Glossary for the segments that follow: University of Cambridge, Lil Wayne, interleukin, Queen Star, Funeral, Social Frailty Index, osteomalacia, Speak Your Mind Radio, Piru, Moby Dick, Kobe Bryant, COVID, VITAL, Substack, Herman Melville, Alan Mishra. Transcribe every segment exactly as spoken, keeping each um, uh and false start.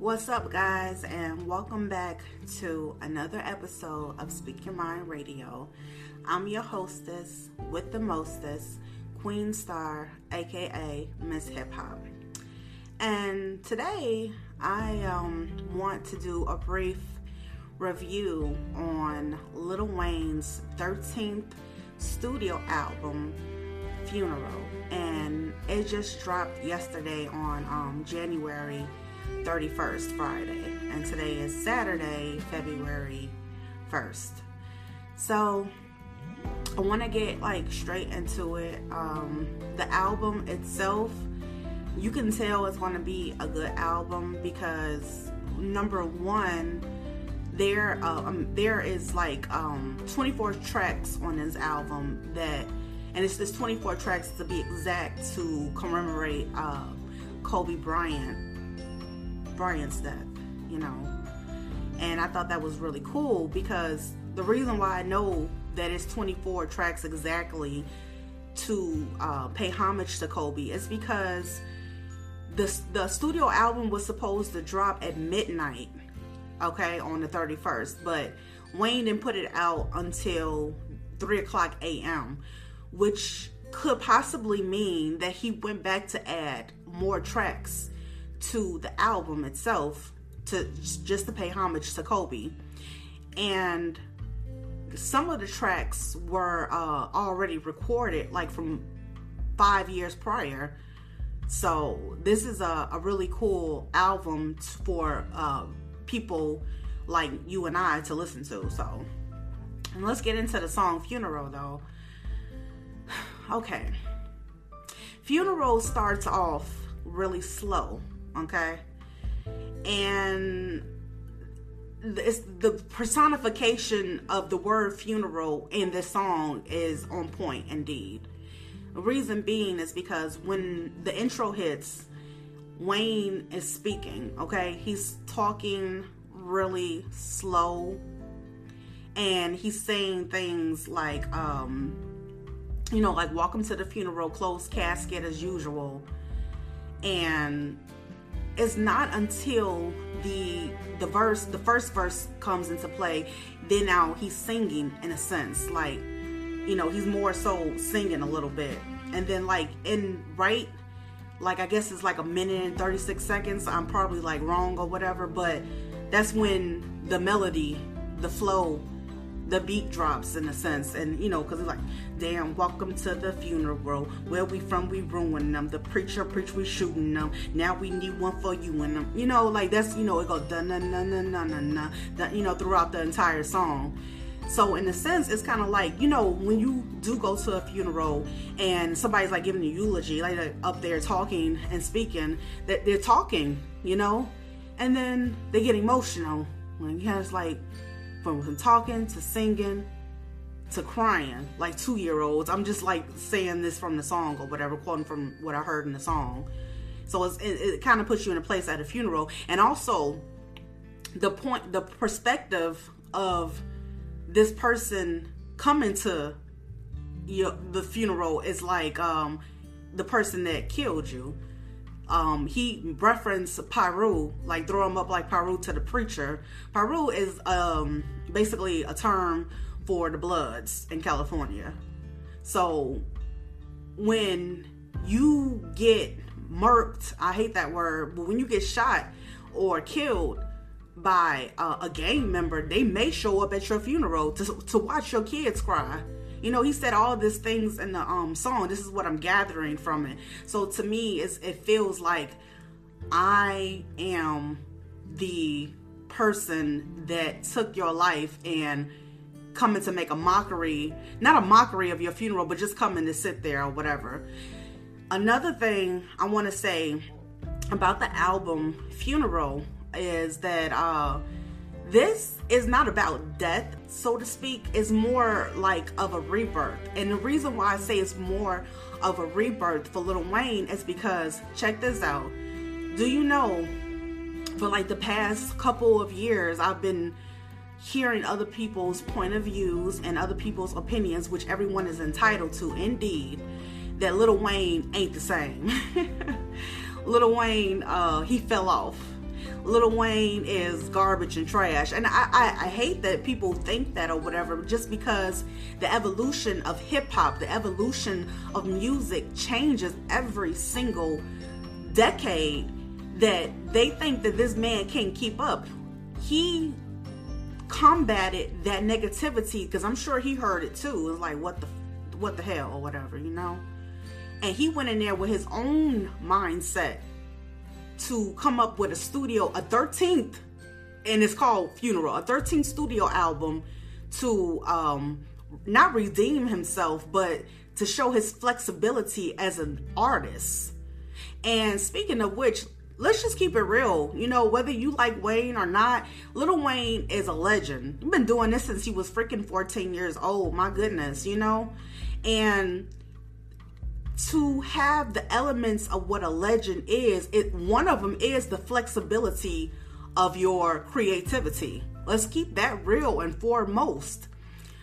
What's up, guys, and welcome back to another episode of Speak Your Mind Radio. I'm your hostess with the mostess, Queen Star, aka Miss Hip Hop. And today I um, want to do a brief review on Lil Wayne's thirteenth studio album, Funeral. And it just dropped yesterday on um, January thirty-first, Friday, and today is Saturday, February first. So I want to get like straight into it. Um, the album itself, you can tell it's going to be a good album because number one, there uh, um, there is like um, twenty-four tracks on this album that, and it's just twenty-four tracks to be exact, to commemorate uh, Kobe Bryant. Bryant's death, you know, and I thought that was really cool because the reason why I know that it's twenty-four tracks exactly to uh, pay homage to Kobe is because the the studio album was supposed to drop at midnight, okay, on the thirty-first, but Wayne didn't put it out until three o'clock a.m., which could possibly mean that he went back to add more tracks to the album itself to just to pay homage to Kobe. And some of the tracks were uh, already recorded like from five years prior, so this is a, a really cool album for uh, people like you and I to listen to. So, and let's get into the song Funeral though. Okay, Funeral starts off really slow, okay, and it's the personification of the word funeral in this song is on point indeed. The reason being is because when the intro hits, Wayne is speaking, okay, he's talking really slow, and he's saying things like, um, you know, like, welcome to the funeral, closed casket as usual. And it's not until the the verse, the first verse comes into play, then now he's singing in a sense, like, you know, he's more so singing a little bit. And then like in right, like I guess it's like a minute and thirty-six seconds, I'm probably like wrong or whatever, but that's when the melody, the flow, the beat drops in a sense. And you know, because it's like, damn, welcome to the funeral, where we from, we ruin them, the preacher preach, we shooting them, now we need one for you and them, you know, like that's, you know, it goes da na na na na na na, you know, throughout the entire song. So in a sense, it's kind of like, you know, when you do go to a funeral and somebody's like giving a eulogy, like, like up there talking and speaking, that they're talking, you know, and then they get emotional when you have like, from talking to singing to crying, like two-year-olds. I'm just like saying this from the song or whatever, quoting from what I heard in the song. So it's, it, it kind of puts you in a place at a funeral, and also the point, the perspective of this person coming to your, the funeral is like um, the person that killed you. Um, he referenced Piru, like throw him up like Piru to the preacher. Piru is um, basically a term for the Bloods in California. So when you get murked, I hate that word, but when you get shot or killed by uh, a gang member, they may show up at your funeral to, to watch your kids cry. You know, he said all these things in the um, song. This is what I'm gathering from it. So to me, it's, it feels like I am the person that took your life and coming to make a mockery, not a mockery of your funeral, but just coming to sit there or whatever. Another thing I want to say about the album Funeral is that uh, this is not about death, so to speak. It's more like of a rebirth. And the reason why I say it's more of a rebirth for Lil Wayne is because, check this out. Do you know, for like the past couple of years, I've been hearing other people's point of views and other people's opinions, which everyone is entitled to, indeed, that Lil Wayne ain't the same. Lil Wayne, uh, he fell off. Lil Wayne is garbage and trash. And I, I, I hate that people think that or whatever, just because the evolution of hip-hop, the evolution of music changes every single decade, that they think that this man can't keep up. He combated that negativity, because I'm sure he heard it too. It was like, what the, what the hell or whatever, you know? And he went in there with his own mindset to come up with a studio, a thirteenth, and it's called Funeral, a thirteenth studio album to um, not redeem himself, but to show his flexibility as an artist. And speaking of which, let's just keep it real. You know, whether you like Wayne or not, Lil Wayne is a legend. He's been doing this since he was freaking fourteen years old. My goodness, you know? And to have the elements of what a legend is, it one of them is the flexibility of your creativity. Let's keep that real and foremost.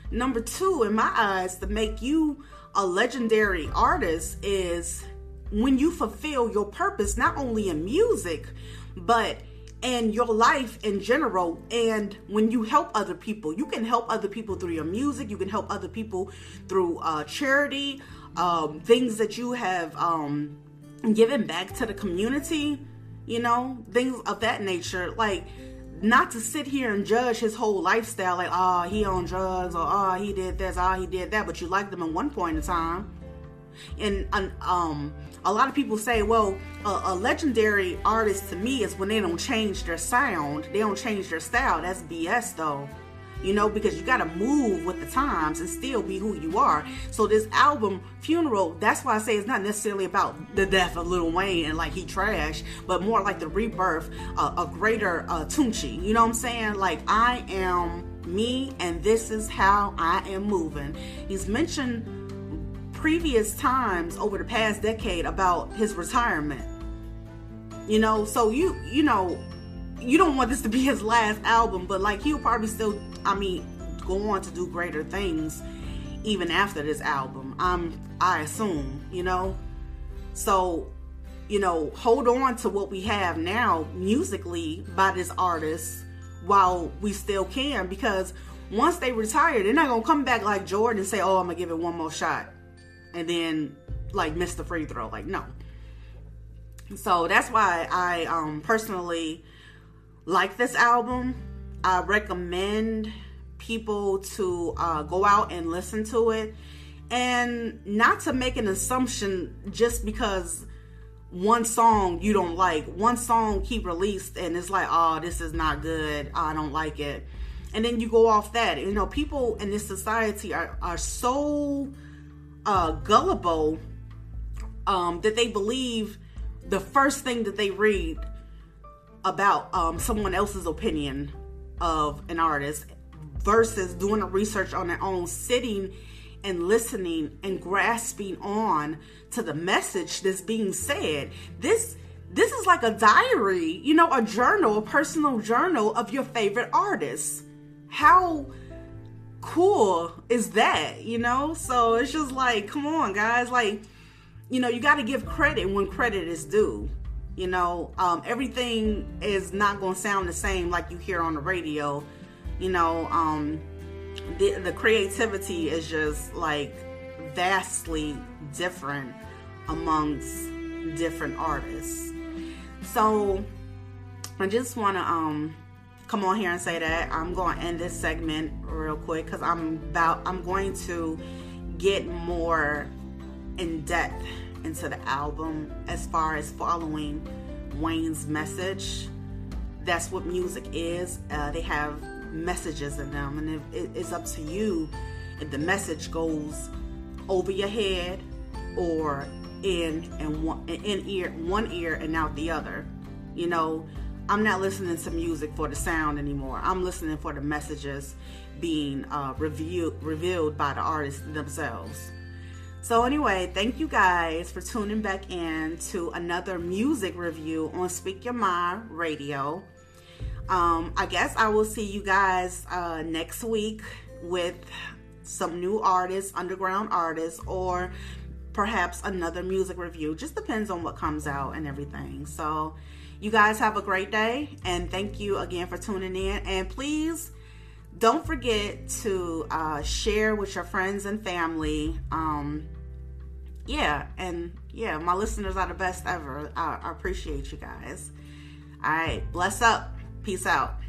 Number two, in my eyes, to make you a legendary artist is when you fulfill your purpose, not only in music, but in your life in general. And when you help other people, you can help other people through your music. You can help other people through uh, charity, um, things that you have um, given back to the community, you know, things of that nature. Like, not to sit here and judge his whole lifestyle, like, oh, he on drugs, or oh, he did this, oh, he did that, but you liked them at one point in time. And um, a lot of people say, well, a, a legendary artist to me is when they don't change their sound. They don't change their style. That's B S though, you know, because you got to move with the times and still be who you are. So this album, Funeral, that's why I say it's not necessarily about the death of Lil Wayne and like he trashed, but more like the rebirth, uh, a greater uh, Tunchi. You know what I'm saying? Like, I am me and this is how I am moving. He's mentioned previous times over the past decade about his retirement, you know, so you you know you don't want this to be his last album, but like, he'll probably still, I mean, go on to do greater things even after this album, I'm I assume, you know. So, you know, hold on to what we have now musically by this artist while we still can, because once they retire, they're not gonna come back like Jordan and say, oh, I'm gonna give it one more shot and then like miss the free throw. Like, no. So that's why I um, personally like this album. I recommend people to uh, go out and listen to it, and not to make an assumption just because one song you don't like, one song he released and it's like, oh, this is not good, I don't like it, and then you go off that. You know, people in this society are, are so Uh, gullible um, that they believe the first thing that they read about um, someone else's opinion of an artist, versus doing the research on their own, sitting and listening and grasping on to the message that's being said. This this is like a diary, you know, a journal, a personal journal of your favorite artist. How cool is that, you know? So it's just like, come on, guys. Like, you know, you got to give credit when credit is due. You know, um, everything is not going to sound the same like you hear on the radio. You know, um, the, the creativity is just like vastly different amongst different artists. So I just want to, um, come on here and say that. I'm going to end this segment real quick because I'm about I'm going to get more in depth into the album as far as following Wayne's message. That's what music is. Uh, they have messages in them, and it, it, it's up to you if the message goes over your head or in and one in ear, one ear and out the other. You know. I'm not listening to music for the sound anymore. I'm listening for the messages being uh, revealed, revealed by the artists themselves. So anyway, thank you guys for tuning back in to another music review on Speak Your Mind Radio. Um, I guess I will see you guys uh, next week with some new artists, underground artists, or perhaps another music review. Just depends on what comes out and everything. So you guys have a great day, and thank you again for tuning in. And please don't forget to uh, share with your friends and family. Um, yeah, and yeah, my listeners are the best ever. I, I appreciate you guys. All right, bless up. Peace out.